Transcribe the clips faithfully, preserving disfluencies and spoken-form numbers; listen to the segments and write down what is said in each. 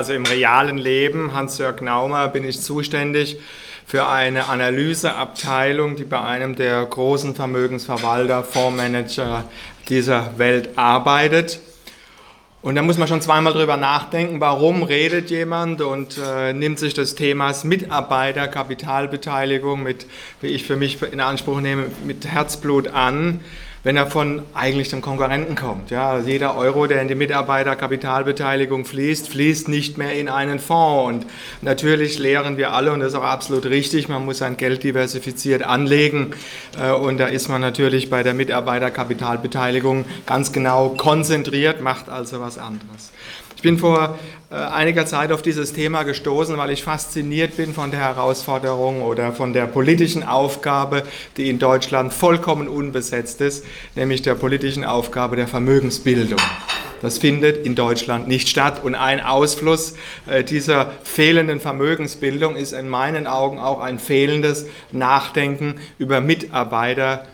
Also im realen Leben, Hans-Jörg Naumer, bin ich zuständig für eine Analyseabteilung, die bei einem der großen Vermögensverwalter, Fondsmanager dieser Welt arbeitet. Und da muss man schon zweimal drüber nachdenken, warum redet jemand und äh, nimmt sich des Themas Mitarbeiterkapitalbeteiligung mit, wie ich für mich in Anspruch nehme, mit Herzblut an, wenn er von eigentlich dem Konkurrenten kommt. Ja, jeder Euro, der in die Mitarbeiterkapitalbeteiligung fließt, fließt nicht mehr in einen Fonds. Und natürlich lehren wir alle, und das ist auch absolut richtig, man muss sein Geld diversifiziert anlegen. Und da ist man natürlich bei der Mitarbeiterkapitalbeteiligung ganz genau konzentriert, macht also was anderes. Ich bin vor einiger Zeit auf dieses Thema gestoßen, weil ich fasziniert bin von der Herausforderung oder von der politischen Aufgabe, die in Deutschland vollkommen unbesetzt ist, nämlich der politischen Aufgabe der Vermögensbildung. Das findet in Deutschland nicht statt und ein Ausfluss dieser fehlenden Vermögensbildung ist in meinen Augen auch ein fehlendes Nachdenken über Mitarbeiter.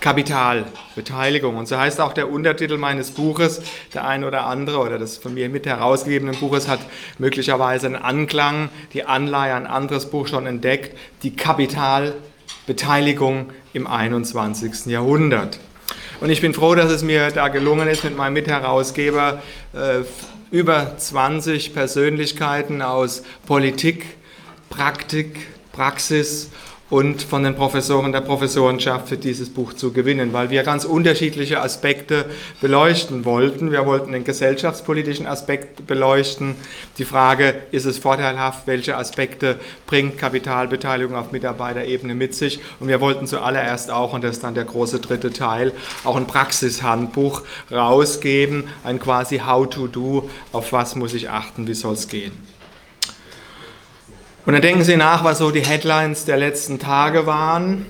Kapitalbeteiligung. Und so heißt auch der Untertitel meines Buches, der ein oder andere oder des von mir mit herausgegebenen Buches hat möglicherweise einen Anklang, die Anleihe an ein anderes Buch schon entdeckt, die Kapitalbeteiligung im einundzwanzigsten. Jahrhundert. Und ich bin froh, dass es mir da gelungen ist, mit meinem Mitherausgeber äh, über zwanzig Persönlichkeiten aus Politik, Praktik, Praxis und von den Professoren der Professorenschaft für dieses Buch zu gewinnen, weil wir ganz unterschiedliche Aspekte beleuchten wollten. Wir wollten den gesellschaftspolitischen Aspekt beleuchten. Die Frage, ist es vorteilhaft, welche Aspekte bringt Kapitalbeteiligung auf Mitarbeiterebene mit sich? Und wir wollten zuallererst auch, und das ist dann der große dritte Teil, auch ein Praxishandbuch rausgeben, ein quasi How-to-Do, auf was muss ich achten, wie soll es gehen. Und dann denken Sie nach, was so die Headlines der letzten Tage waren.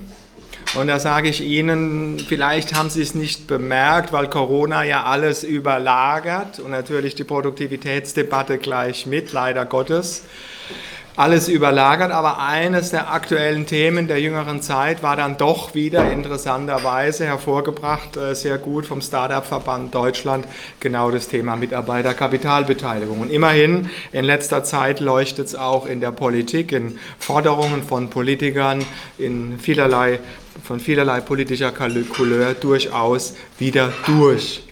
Und da sage ich Ihnen, vielleicht haben Sie es nicht bemerkt, weil Corona ja alles überlagert und natürlich die Produktivitätsdebatte gleich mit, leider Gottes. Alles überlagert, aber eines der aktuellen Themen der jüngeren Zeit war dann doch wieder interessanterweise hervorgebracht, sehr gut vom Startup-Verband Deutschland, genau das Thema Mitarbeiterkapitalbeteiligung. Und immerhin, in letzter Zeit leuchtet es auch in der Politik, in Forderungen von Politikern, in vielerlei, von vielerlei politischer Couleur durchaus wieder durch.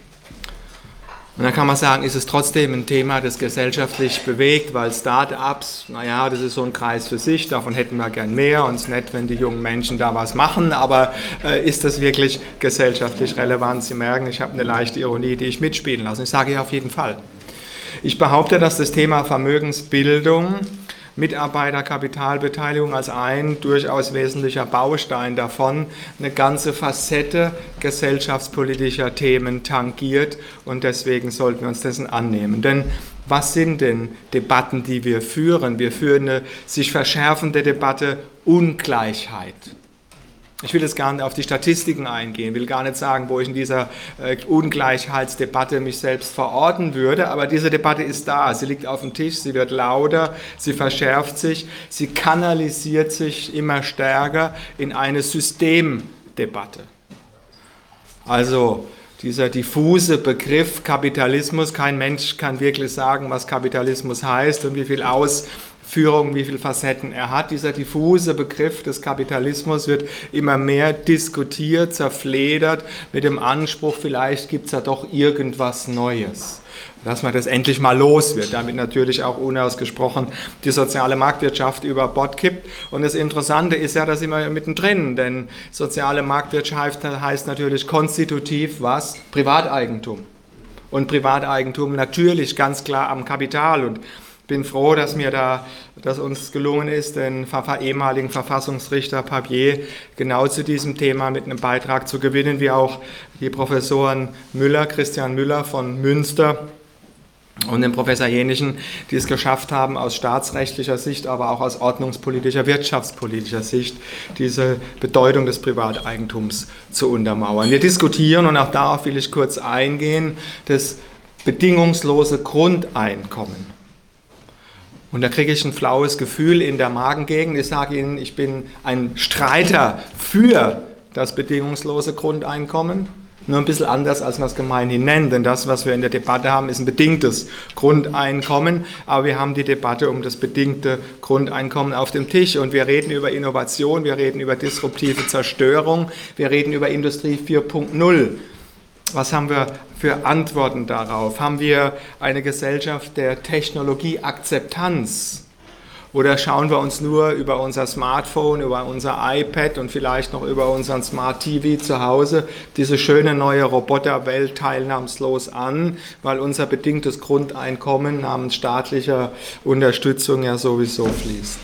Und dann kann man sagen, ist es trotzdem ein Thema, das gesellschaftlich bewegt, weil Start-ups, naja, das ist so ein Kreis für sich, davon hätten wir gern mehr und es ist nett, wenn die jungen Menschen da was machen, aber äh, ist das wirklich gesellschaftlich relevant? Sie merken, ich habe eine leichte Ironie, die ich mitspielen lasse. Ich sage ja auf jeden Fall. Ich behaupte, dass das Thema Vermögensbildung, Mitarbeiterkapitalbeteiligung als ein durchaus wesentlicher Baustein davon eine ganze Facette gesellschaftspolitischer Themen tangiert und deswegen sollten wir uns dessen annehmen. Denn was sind denn Debatten, die wir führen? Wir führen eine sich verschärfende Debatte Ungleichheit. Ich will jetzt gar nicht auf die Statistiken eingehen, will gar nicht sagen, wo ich in dieser äh, Ungleichheitsdebatte mich selbst verorten würde, aber diese Debatte ist da, sie liegt auf dem Tisch, sie wird lauter, sie verschärft sich, sie kanalisiert sich immer stärker in eine Systemdebatte. Also dieser diffuse Begriff Kapitalismus, kein Mensch kann wirklich sagen, was Kapitalismus heißt und wie viel aus Führung, wie viele Facetten er hat. Dieser diffuse Begriff des Kapitalismus wird immer mehr diskutiert, zerfledert, mit dem Anspruch, vielleicht gibt es ja doch irgendwas Neues. Dass man das endlich mal los wird, damit natürlich auch unausgesprochen die soziale Marktwirtschaft über Bord kippt. Und das Interessante ist ja, da sind wir mittendrin, denn soziale Marktwirtschaft heißt natürlich konstitutiv was? Privateigentum. Und Privateigentum natürlich ganz klar am Kapital. Und ich bin froh, dass mir da, dass uns gelungen ist, den ehemaligen Verfassungsrichter Papier genau zu diesem Thema mit einem Beitrag zu gewinnen, wie auch die Professoren Müller, Christian Müller von Münster und den Professor Jenichen, die es geschafft haben, aus staatsrechtlicher Sicht, aber auch aus ordnungspolitischer, wirtschaftspolitischer Sicht, diese Bedeutung des Privateigentums zu untermauern. Wir diskutieren, und auch darauf will ich kurz eingehen, das bedingungslose Grundeinkommen. Und da kriege ich ein flaues Gefühl in der Magengegend. Ich sage Ihnen, ich bin ein Streiter für das bedingungslose Grundeinkommen. nur ein bisschen anders, als man es gemeinhin nennt. Denn das, was wir in der Debatte haben, ist ein bedingtes Grundeinkommen. Aber wir haben die Debatte um das bedingte Grundeinkommen auf dem Tisch. Und wir reden über Innovation, wir reden über disruptive Zerstörung, wir reden über Industrie vier Punkt null. Was haben wir für Antworten darauf? Haben wir eine Gesellschaft der Technologieakzeptanz? Oder schauen wir uns nur über unser Smartphone, über unser iPad und vielleicht noch über unseren Smart T V zu Hause diese schöne neue Roboterwelt teilnahmslos an, weil unser bedingtes Grundeinkommen namens staatlicher Unterstützung ja sowieso fließt.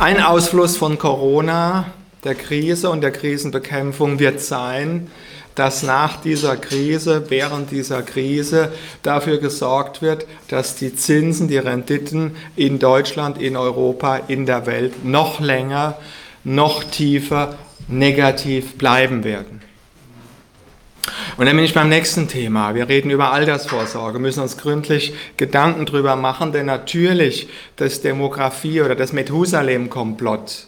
Ein Ausfluss von Corona, der Krise und der Krisenbekämpfung wird sein, dass nach dieser Krise, während dieser Krise dafür gesorgt wird, dass die Zinsen, die Renditen in Deutschland, in Europa, in der Welt noch länger, noch tiefer negativ bleiben werden. Und dann bin ich beim nächsten Thema. Wir reden über Altersvorsorge, müssen uns gründlich Gedanken drüber machen, denn natürlich das Demografie- oder das Methusalem-Komplott,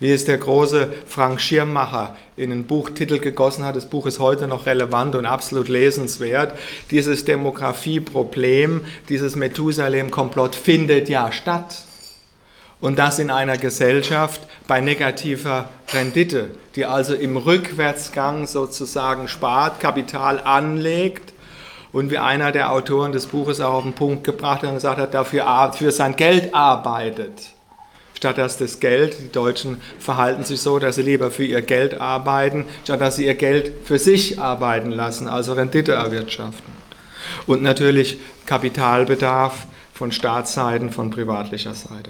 wie es der große Frank Schirrmacher in einen Buchtitel gegossen hat, das Buch ist heute noch relevant und absolut lesenswert, dieses Demografieproblem, dieses Methusalem-Komplott findet ja statt. Und das in einer Gesellschaft bei negativer Rendite, die also im Rückwärtsgang sozusagen spart, Kapital anlegt. Und wie einer der Autoren des Buches auch auf den Punkt gebracht hat und gesagt hat, dafür für sein Geld arbeitet. Statt dass das Geld, die Deutschen verhalten sich so, dass sie lieber für ihr Geld arbeiten, statt dass sie ihr Geld für sich arbeiten lassen, also Rendite erwirtschaften. Und natürlich Kapitalbedarf von Staatsseiten, von privatlicher Seite.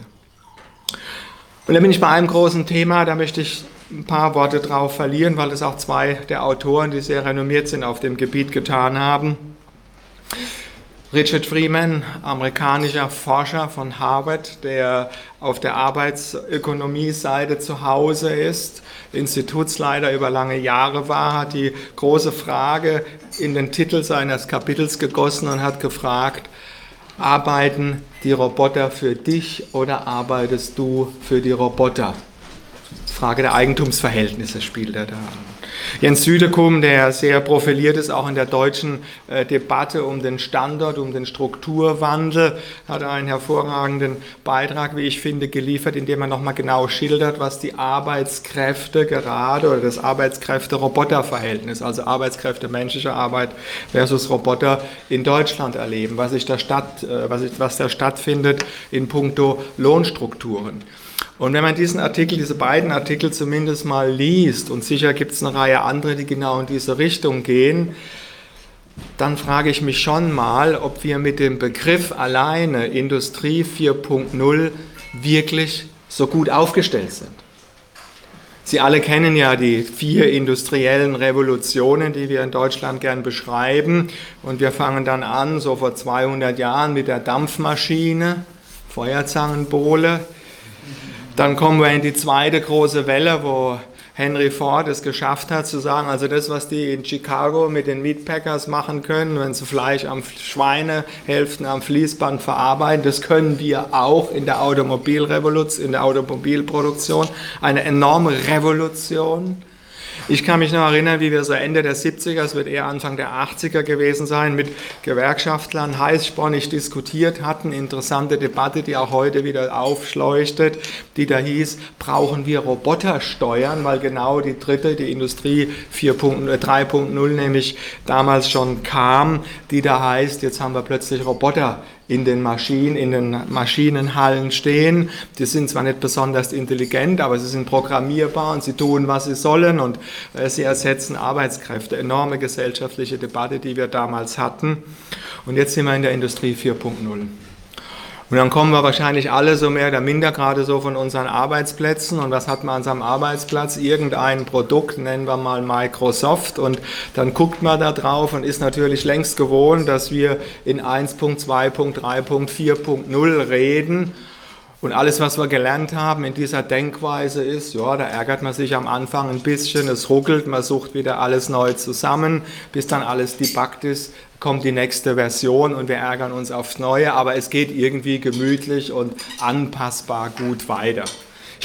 Und da bin ich bei einem großen Thema, da möchte ich ein paar Worte drauf verlieren, weil das auch zwei der Autoren, die sehr renommiert sind, auf dem Gebiet getan haben. Richard Freeman, amerikanischer Forscher von Harvard, der auf der Arbeitsökonomie-Seite zu Hause ist, Institutsleiter über lange Jahre war, hat die große Frage in den Titel seines Kapitels gegossen und hat gefragt, arbeiten die Roboter für dich oder arbeitest du für die Roboter? Frage der Eigentumsverhältnisse spielt er da an. Jens Südekum, der sehr profiliert ist, auch in der deutschen äh, Debatte um den Standort, um den Strukturwandel, hat einen hervorragenden Beitrag, wie ich finde, geliefert, indem er nochmal genau schildert, was die Arbeitskräfte gerade oder das Arbeitskräfte-Roboter-Verhältnis, also Arbeitskräfte-menschliche Arbeit versus Roboter in Deutschland erleben, was sich da, statt, äh, was, was da stattfindet in puncto Lohnstrukturen. Und wenn man diesen Artikel, diese beiden Artikel zumindest mal liest, und sicher gibt es eine Reihe anderer, die genau in diese Richtung gehen, dann frage ich mich schon mal, ob wir mit dem Begriff alleine Industrie vier Punkt null wirklich so gut aufgestellt sind. Sie alle kennen ja die vier industriellen Revolutionen, die wir in Deutschland gern beschreiben. Und wir fangen dann an, so vor zweihundert Jahren, mit der Dampfmaschine, Feuerzangenbowle. Dann kommen wir in die zweite große Welle, wo Henry Ford es geschafft hat zu sagen, also das, was die in Chicago mit den Meatpackers machen können, wenn sie Fleisch am Schweinehälften am Fließband verarbeiten, das können wir auch in der Automobilrevolution, in der Automobilproduktion, eine enorme Revolution. Ich kann mich noch erinnern, wie wir so Ende der siebziger, es wird eher Anfang der achtziger gewesen sein, mit Gewerkschaftlern heißspornig diskutiert hatten, interessante Debatte, die auch heute wieder aufschleuchtet, die da hieß, brauchen wir Robotersteuern, weil genau die dritte, die Industrie drei Punkt null nämlich damals schon kam, die da heißt, jetzt haben wir plötzlich Roboter in den Maschinen, in den Maschinenhallen stehen. Die sind zwar nicht besonders intelligent, aber sie sind programmierbar und sie tun, was sie sollen und äh, sie ersetzen Arbeitskräfte. Enorme gesellschaftliche Debatte, die wir damals hatten. Und jetzt sind wir in der Industrie vier Punkt null. Und dann kommen wir wahrscheinlich alle so mehr oder minder gerade so von unseren Arbeitsplätzen. Und was hat man an seinem Arbeitsplatz? Irgendein Produkt, nennen wir mal Microsoft. Und dann guckt man da drauf und ist natürlich längst gewohnt, dass wir in eins Punkt zwei Punkt drei Punkt vier Punkt null reden. Und alles, was wir gelernt haben in dieser Denkweise ist, ja, da ärgert man sich am Anfang ein bisschen, es ruckelt, man sucht wieder alles neu zusammen, bis dann alles debuggt ist, kommt die nächste Version und wir ärgern uns aufs Neue, aber es geht irgendwie gemütlich und anpassbar gut weiter.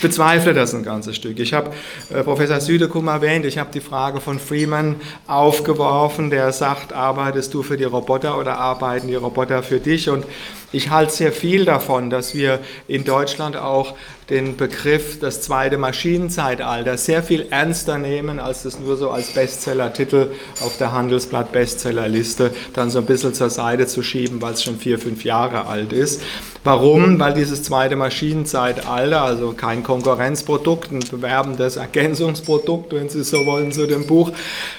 Ich bezweifle das ein ganzes Stück. Ich habe äh, Professor Südekum erwähnt, ich habe die Frage von Freeman aufgeworfen, der sagt, arbeitest du für die Roboter oder arbeiten die Roboter für dich? Und ich halte sehr viel davon, dass wir in Deutschland auch den Begriff das zweite Maschinenzeitalter sehr viel ernster nehmen, als das nur so als Bestsellertitel auf der Handelsblatt-Bestsellerliste dann so ein bisschen zur Seite zu schieben, weil es schon vier, fünf Jahre alt ist. Warum? Weil dieses zweite Maschinenzeitalter, also kein Konkurrenzprodukt, ein bewerbendes Ergänzungsprodukt, wenn Sie so wollen, zu dem Buch,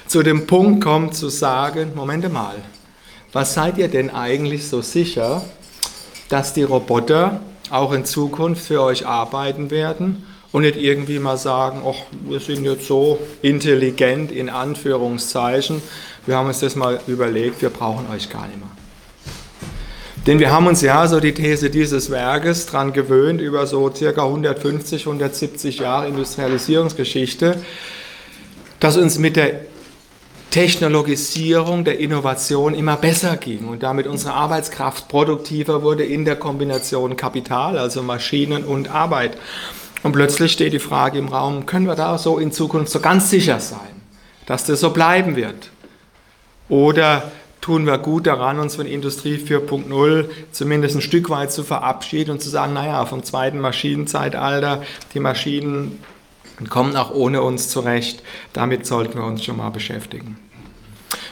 zu dem Punkt kommt zu sagen, Moment mal, was seid ihr denn eigentlich so sicher, dass die Roboter auch in Zukunft für euch arbeiten werden und nicht irgendwie mal sagen, ach, wir sind jetzt so intelligent in Anführungszeichen, wir haben uns das mal überlegt, wir brauchen euch gar nicht mehr. Denn wir haben uns ja, so die These dieses Werkes, dran gewöhnt, über so circa hundertfünfzig, hundertsiebzig Jahre Industrialisierungsgeschichte, dass uns mit der Technologisierung der Innovation immer besser ging und damit unsere Arbeitskraft produktiver wurde in der Kombination Kapital, also Maschinen und Arbeit. Und plötzlich steht die Frage im Raum, können wir da so in Zukunft so ganz sicher sein, dass das so bleiben wird? Oder tun wir gut daran, uns von Industrie vier Punkt null zumindest ein Stück weit zu verabschieden und zu sagen, naja, vom zweiten Maschinenzeitalter, die Maschinen kommen auch ohne uns zurecht, damit sollten wir uns schon mal beschäftigen.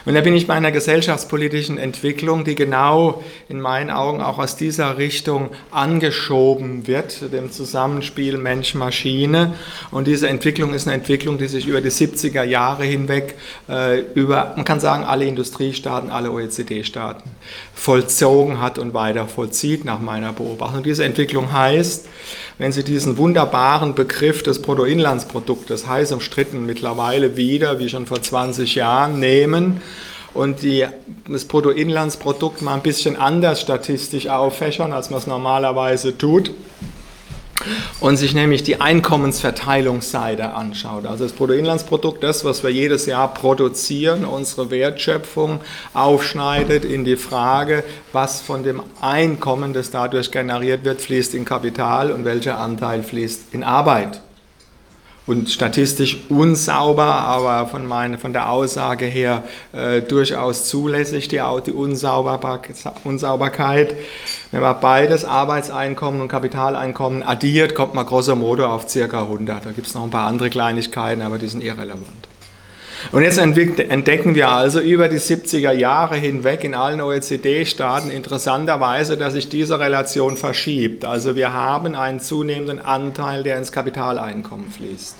Und da bin ich bei einer gesellschaftspolitischen Entwicklung, die genau in meinen Augen auch aus dieser Richtung angeschoben wird, dem Zusammenspiel Mensch-Maschine. Und diese Entwicklung ist eine Entwicklung, die sich über die siebziger Jahre hinweg äh, über, man kann sagen, alle Industriestaaten, alle O E C D-Staaten vollzogen hat und weiter vollzieht, nach meiner Beobachtung. Und diese Entwicklung heißt, wenn Sie diesen wunderbaren Begriff des Bruttoinlandsproduktes, heiß umstritten mittlerweile wieder, wie schon vor zwanzig Jahren, nehmen und die, das Bruttoinlandsprodukt mal ein bisschen anders statistisch auffächern, als man es normalerweise tut, und sich nämlich die Einkommensverteilungsseite anschaut. Also das Bruttoinlandsprodukt, das, was wir jedes Jahr produzieren, unsere Wertschöpfung aufschneidet in die Frage, was von dem Einkommen, das dadurch generiert wird, fließt in Kapital und welcher Anteil fließt in Arbeit. Und statistisch unsauber, aber von, meine, von der Aussage her äh, durchaus zulässig, die, die Unsauberbar, Unsauberkeit. Wenn man beides, Arbeitseinkommen und Kapitaleinkommen, addiert, kommt man grosso modo auf ca. hundert. Da gibt es noch ein paar andere Kleinigkeiten, aber die sind irrelevant. Und jetzt entdecken wir also über die siebziger Jahre hinweg in allen O E C D-Staaten interessanterweise, dass sich diese Relation verschiebt. Also wir haben einen zunehmenden Anteil, der ins Kapitaleinkommen fließt.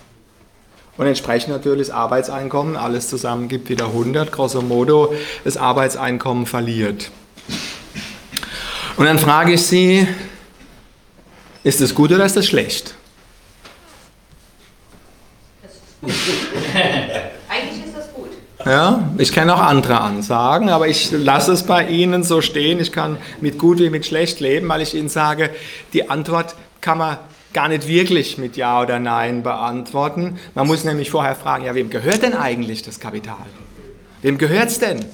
Und entsprechend natürlich das Arbeitseinkommen, alles zusammen gibt wieder hundert, grosso modo, das Arbeitseinkommen verliert. Und dann frage ich Sie, ist das gut oder ist das schlecht? Das ist gut. Ja, ich kenne auch andere Ansagen, aber ich lasse es bei Ihnen so stehen. Ich kann mit gut wie mit schlecht leben, weil ich Ihnen sage, die Antwort kann man gar nicht wirklich mit Ja oder Nein beantworten. Man muss nämlich vorher fragen, ja, wem gehört denn eigentlich das Kapital? Wem gehört es denn?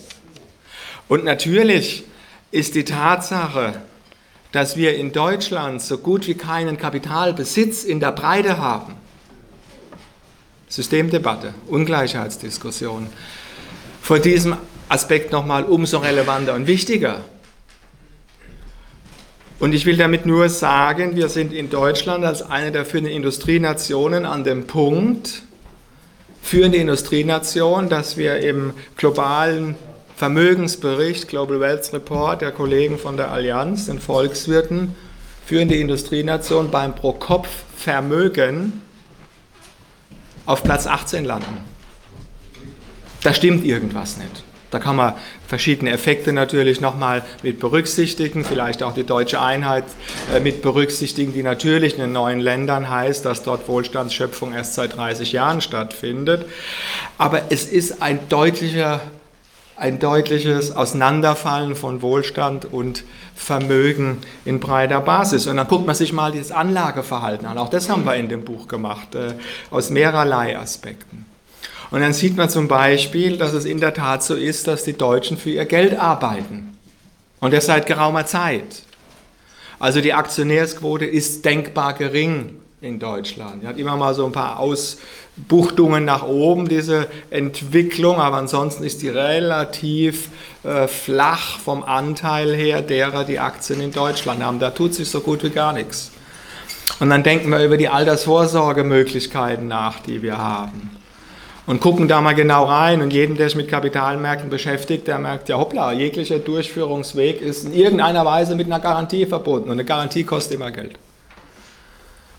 Und natürlich ist die Tatsache, dass wir in Deutschland so gut wie keinen Kapitalbesitz in der Breite haben, Systemdebatte, Ungleichheitsdiskussion. Vor diesem Aspekt nochmal umso relevanter und wichtiger. Und ich will damit nur sagen, wir sind in Deutschland als eine der führenden Industrienationen an dem Punkt, führende Industrienation, dass wir im globalen Vermögensbericht, Global Wealth Report der Kollegen von der Allianz, den Volkswirten, führende Industrienation beim Pro-Kopf-Vermögen auf Platz achtzehn landen. Da stimmt irgendwas nicht. Da kann man verschiedene Effekte natürlich nochmal mit berücksichtigen, vielleicht auch die deutsche Einheit mit berücksichtigen, die natürlich in den neuen Ländern heißt, dass dort Wohlstandsschöpfung erst seit dreißig Jahren stattfindet. Aber es ist ein deutlicher, ein deutliches Auseinanderfallen von Wohlstand und Vermögen in breiter Basis. Und dann guckt man sich mal dieses Anlageverhalten an. Auch das haben wir in dem Buch gemacht, äh, aus mehrerlei Aspekten. Und dann sieht man zum Beispiel, dass es in der Tat so ist, dass die Deutschen für ihr Geld arbeiten. Und das seit geraumer Zeit. Also die Aktionärsquote ist denkbar gering in Deutschland. Er hat immer mal so ein paar Ausbuchtungen nach oben, diese Entwicklung, aber ansonsten ist die relativ äh, flach vom Anteil her derer, die Aktien in Deutschland haben. Da tut sich so gut wie gar nichts. Und dann denken wir über die Altersvorsorgemöglichkeiten nach, die wir haben. Und gucken da mal genau rein. Und jedem, der sich mit Kapitalmärkten beschäftigt, der merkt, ja hoppla, jeglicher Durchführungsweg ist in irgendeiner Weise mit einer Garantie verbunden. Und eine Garantie kostet immer Geld.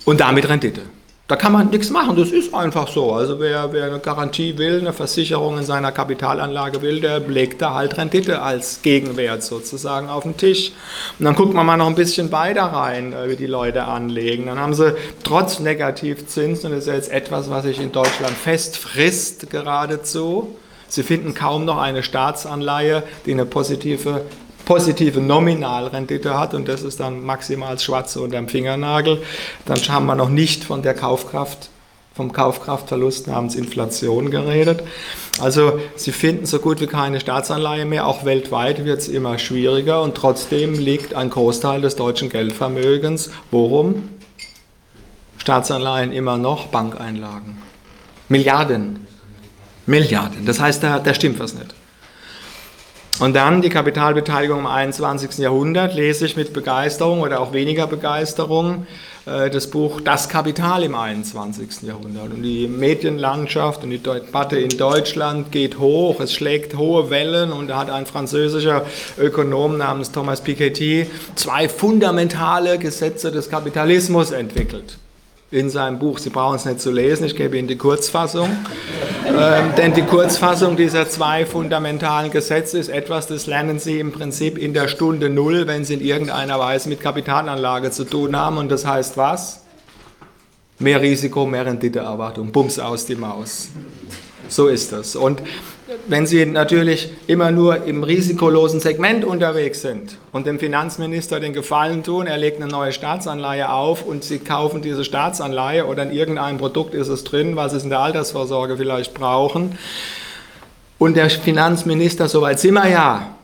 Und damit Rendite. Da kann man nichts machen, das ist einfach so. Also wer, wer eine Garantie will, eine Versicherung in seiner Kapitalanlage will, der legt da halt Rendite als Gegenwert sozusagen auf den Tisch. Und dann guckt man mal noch ein bisschen weiter rein, wie die Leute anlegen. Dann haben sie trotz Negativzinsen, das ist ja jetzt etwas, was sich in Deutschland festfrisst geradezu, sie finden kaum noch eine Staatsanleihe, die eine positive positive Nominalrendite hat, und das ist dann maximal das Schwarze unterm Fingernagel, dann haben wir noch nicht von der Kaufkraft, vom Kaufkraftverlust namens Inflation geredet. Also sie finden so gut wie keine Staatsanleihe mehr, auch weltweit wird es immer schwieriger, und trotzdem liegt ein Großteil des deutschen Geldvermögens, worum? Staatsanleihen immer noch, Bankeinlagen. Milliarden. Milliarden, das heißt, da, da stimmt was nicht. Und dann die Kapitalbeteiligung im einundzwanzigsten. Jahrhundert, lese ich mit Begeisterung oder auch weniger Begeisterung das Buch Das Kapital im einundzwanzigsten. Jahrhundert. Und die Medienlandschaft und die Debatte in Deutschland geht hoch, es schlägt hohe Wellen, und da hat ein französischer Ökonom namens Thomas Piketty zwei fundamentale Gesetze des Kapitalismus entwickelt. In seinem Buch, Sie brauchen es nicht zu lesen, ich gebe Ihnen die Kurzfassung. Ähm, denn die Kurzfassung dieser zwei fundamentalen Gesetze ist etwas, das lernen Sie im Prinzip in der Stunde Null, wenn Sie in irgendeiner Weise mit Kapitalanlage zu tun haben. Und das heißt was? Mehr Risiko, mehr Renditeerwartung. Bums aus die Maus. So ist das. Und wenn Sie natürlich immer nur im risikolosen Segment unterwegs sind und dem Finanzminister den Gefallen tun, er legt eine neue Staatsanleihe auf und Sie kaufen diese Staatsanleihe oder in irgendeinem Produkt ist es drin, was Sie in der Altersvorsorge vielleicht brauchen, und der Finanzminister, soweit sind wir ja,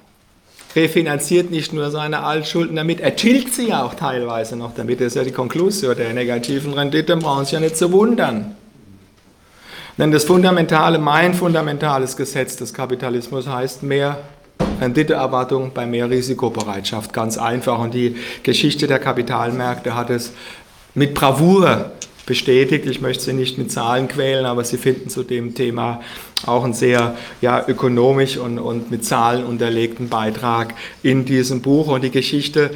refinanziert nicht nur seine Altschulden damit, er tilgt sie ja auch teilweise noch damit, das ist ja die Konklusion der negativen Rendite, brauchen Sie ja nicht zu wundern. Denn das fundamentale, mein fundamentales Gesetz des Kapitalismus heißt mehr Renditeerwartung bei mehr Risikobereitschaft. Ganz einfach. Und die Geschichte der Kapitalmärkte hat es mit Bravour bestätigt. Ich möchte Sie nicht mit Zahlen quälen, aber Sie finden zu dem Thema auch einen sehr ja, ökonomisch und, und mit Zahlen unterlegten Beitrag in diesem Buch. Und die Geschichte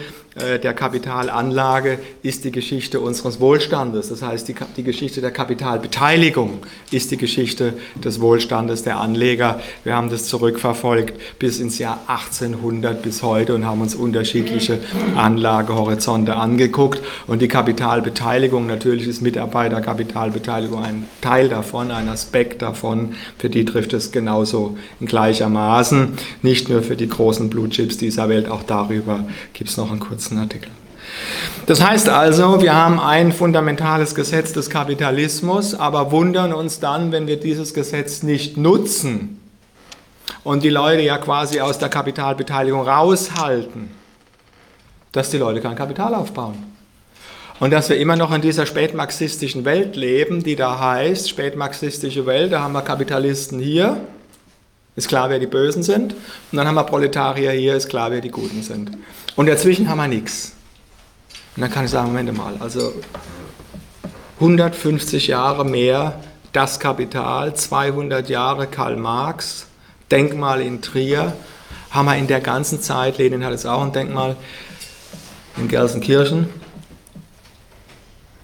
der Kapitalanlage ist die Geschichte unseres Wohlstandes. Das heißt, die, die Geschichte der Kapitalbeteiligung ist die Geschichte des Wohlstandes der Anleger. Wir haben das zurückverfolgt bis ins Jahr achtzehnhundert bis heute und haben uns unterschiedliche Anlagehorizonte angeguckt. Und die Kapitalbeteiligung, natürlich ist Mitarbeiterkapitalbeteiligung ein Teil davon, ein Aspekt davon. Für die trifft es genauso in gleichermaßen. Nicht nur für die großen Blue Chips dieser Welt, auch darüber gibt es noch einen kurzen Artikel. Das heißt also, wir haben ein fundamentales Gesetz des Kapitalismus, aber wundern uns dann, wenn wir dieses Gesetz nicht nutzen und die Leute ja quasi aus der Kapitalbeteiligung raushalten, dass die Leute kein Kapital aufbauen. Und dass wir immer noch in dieser spätmarxistischen Welt leben, die da heißt, spätmarxistische Welt, da haben wir Kapitalisten hier, ist klar, wer die Bösen sind, und dann haben wir Proletarier hier, ist klar, wer die Guten sind. Und dazwischen haben wir nichts. Und dann kann ich sagen, Moment mal, also hundertfünfzig Jahre mehr Das Kapital, zweihundert Jahre Karl Marx, Denkmal in Trier, haben wir in der ganzen Zeit, Lenin hat jetzt auch ein Denkmal in Gelsenkirchen,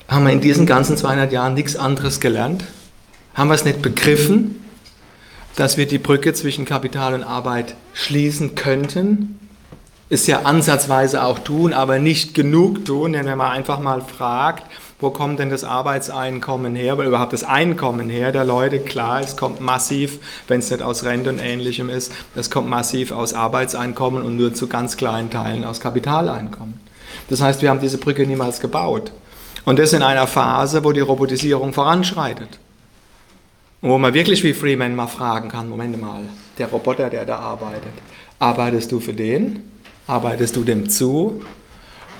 haben wir in diesen ganzen zweihundert Jahren nichts anderes gelernt? Haben wir es nicht begriffen, dass wir die Brücke zwischen Kapital und Arbeit schließen könnten? Ist ja ansatzweise auch tun, aber nicht genug tun, denn wenn man einfach mal fragt, wo kommt denn das Arbeitseinkommen her, oder überhaupt das Einkommen her der Leute, klar, es kommt massiv, wenn es nicht aus Rente und Ähnlichem ist, es kommt massiv aus Arbeitseinkommen und nur zu ganz kleinen Teilen aus Kapitaleinkommen. Das heißt, wir haben diese Brücke niemals gebaut. Und das in einer Phase, wo die Robotisierung voranschreitet. Und wo man wirklich wie Freeman mal fragen kann, Moment mal, der Roboter, der da arbeitet, arbeitest du für den? Arbeitest du dem zu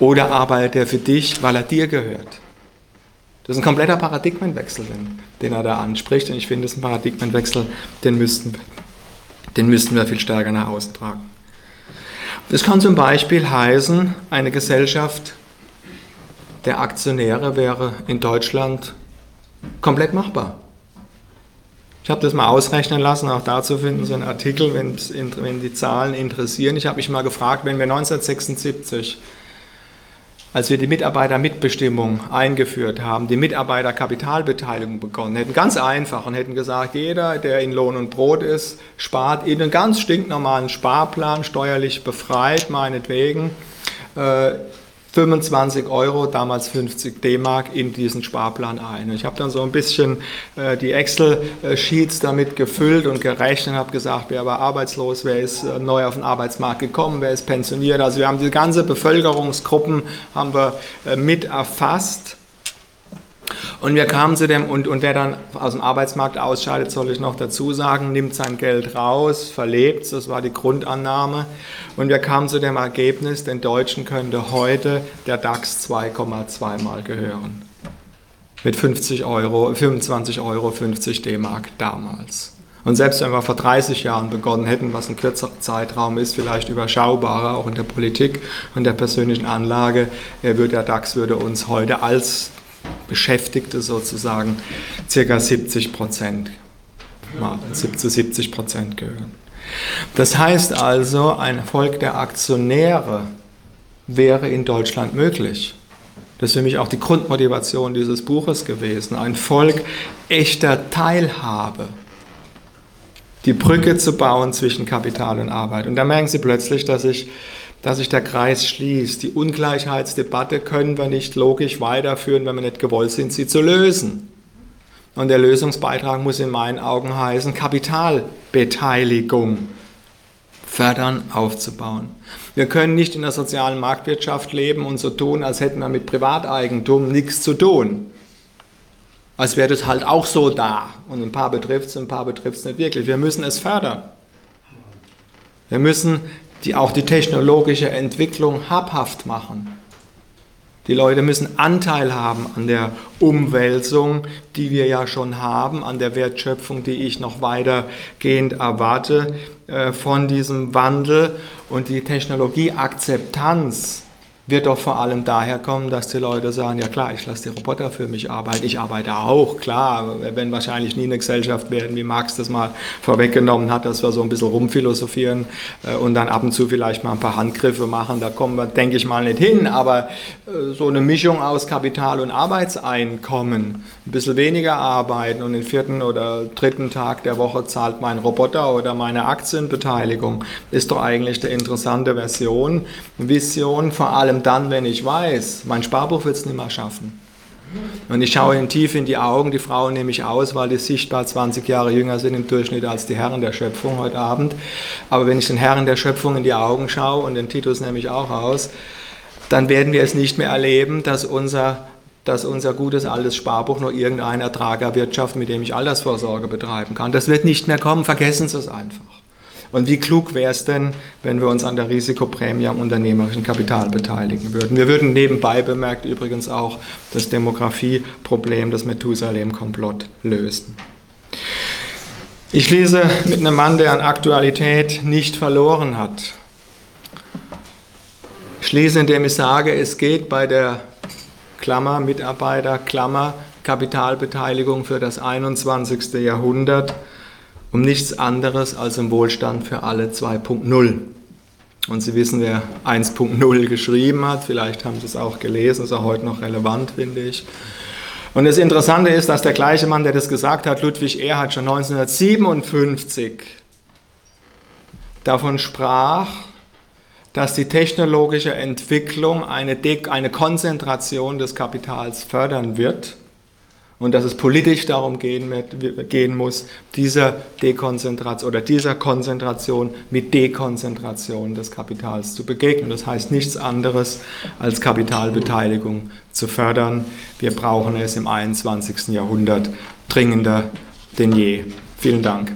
oder arbeitet er für dich, weil er dir gehört? Das ist ein kompletter Paradigmenwechsel, den, den er da anspricht. Und ich finde, das ist ein Paradigmenwechsel, den müssten, den müssten wir viel stärker nach außen tragen. Das kann zum Beispiel heißen, eine Gesellschaft der Aktionäre wäre in Deutschland komplett machbar. Ich habe das mal ausrechnen lassen, auch dazu finden Sie einen Artikel, wenn, wenn die Zahlen interessieren. Ich habe mich mal gefragt, wenn wir neunzehnhundertsechsundsiebzig, als wir die Mitarbeitermitbestimmung eingeführt haben, die Mitarbeiterkapitalbeteiligung begonnen hätten, ganz einfach, und hätten gesagt, jeder, der in Lohn und Brot ist, spart in einen ganz stinknormalen Sparplan, steuerlich befreit, meinetwegen, äh, fünfundzwanzig Euro, damals fünfzig D-Mark, in diesen Sparplan ein. Ich habe dann so ein bisschen äh, die Excel-Sheets damit gefüllt und gerechnet, habe gesagt, wer war arbeitslos, wer ist äh, neu auf den Arbeitsmarkt gekommen, wer ist pensioniert. Also wir haben die ganze Bevölkerungsgruppen haben wir äh, mit erfasst. Und wir kamen zu dem, und, und wer dann aus dem Arbeitsmarkt ausscheidet, soll ich noch dazu sagen, nimmt sein Geld raus, verlebt es, das war die Grundannahme. Und wir kamen zu dem Ergebnis, den Deutschen könnte heute der DAX zwei Komma zwei Mal gehören. Mit fünfzig Euro, fünfundzwanzig Euro, fünfzig D-Mark damals. Und selbst wenn wir vor dreißig Jahren begonnen hätten, was ein kürzerer Zeitraum ist, vielleicht überschaubarer, auch in der Politik und der persönlichen Anlage, der DAX würde uns heute als Beschäftigte sozusagen ca. siebzig Prozent, zu siebzig Prozent gehören. Das heißt also, ein Volk der Aktionäre wäre in Deutschland möglich. Das ist für mich auch die Grundmotivation dieses Buches gewesen. Ein Volk echter Teilhabe. Die Brücke zu bauen zwischen Kapital und Arbeit. Und da merken Sie plötzlich, dass ich dass sich der Kreis schließt. Die Ungleichheitsdebatte können wir nicht logisch weiterführen, wenn wir nicht gewollt sind, sie zu lösen. Und der Lösungsbeitrag muss in meinen Augen heißen, Kapitalbeteiligung fördern, aufzubauen. Wir können nicht in der sozialen Marktwirtschaft leben und so tun, als hätten wir mit Privateigentum nichts zu tun. Als wäre das halt auch so da. Und ein paar betrifft es, ein paar betrifft es nicht wirklich. Wir müssen es fördern. Wir müssen die auch die technologische Entwicklung habhaft machen. Die Leute müssen Anteil haben an der Umwälzung, die wir ja schon haben, an der Wertschöpfung, die ich noch weitergehend erwarte äh, von diesem Wandel. Und die Technologieakzeptanz wird doch vor allem daher kommen, dass die Leute sagen, ja klar, ich lasse die Roboter für mich arbeiten, ich arbeite auch, klar, wir werden wahrscheinlich nie eine Gesellschaft werden, wie Marx das mal vorweggenommen hat, dass wir so ein bisschen rumphilosophieren und dann ab und zu vielleicht mal ein paar Handgriffe machen, da kommen wir, denke ich mal, nicht hin, aber so eine Mischung aus Kapital und Arbeitseinkommen, ein bisschen weniger arbeiten und den vierten oder dritten Tag der Woche zahlt mein Roboter oder meine Aktienbeteiligung, ist doch eigentlich eine interessante Version, Vision, vor allem dann, wenn ich weiß, mein Sparbuch wird es nicht mehr schaffen. Und ich schaue ihnen tief in die Augen, die Frauen nehme ich aus, weil die sichtbar zwanzig Jahre jünger sind im Durchschnitt als die Herren der Schöpfung heute Abend. Aber wenn ich den Herren der Schöpfung in die Augen schaue, und den Titus nehme ich auch aus, dann werden wir es nicht mehr erleben, dass unser, dass unser gutes altes Sparbuch nur irgendein Ertrag erwirtschaftet, mit dem ich Altersvorsorge betreiben kann. Das wird nicht mehr kommen, vergessen Sie es einfach. Und wie klug wäre es denn, wenn wir uns an der Risikoprämie am unternehmerischen Kapital beteiligen würden? Wir würden nebenbei bemerkt übrigens auch das Demografieproblem, das Methusalem-Komplott lösen. Ich schließe mit einem Mann, der an Aktualität nicht verloren hat. Ich schließe, indem ich sage, es geht bei der Klammer Mitarbeiter, Klammer Kapitalbeteiligung für das einundzwanzigste. Jahrhundert um nichts anderes als um Wohlstand für alle zwei Punkt null. Und Sie wissen, wer eins Punkt null geschrieben hat, vielleicht haben Sie es auch gelesen, ist auch heute noch relevant, finde ich. Und das Interessante ist, dass der gleiche Mann, der das gesagt hat, Ludwig Erhard, schon neunzehnhundertsiebenundfünfzig davon sprach, dass die technologische Entwicklung eine, De- eine Konzentration des Kapitals fördern wird. Und dass es politisch darum gehen, mit, gehen muss, dieser Dekonzentration oder dieser Konzentration mit Dekonzentration des Kapitals zu begegnen. Das heißt nichts anderes als Kapitalbeteiligung zu fördern. Wir brauchen es im einundzwanzigsten. Jahrhundert dringender denn je. Vielen Dank.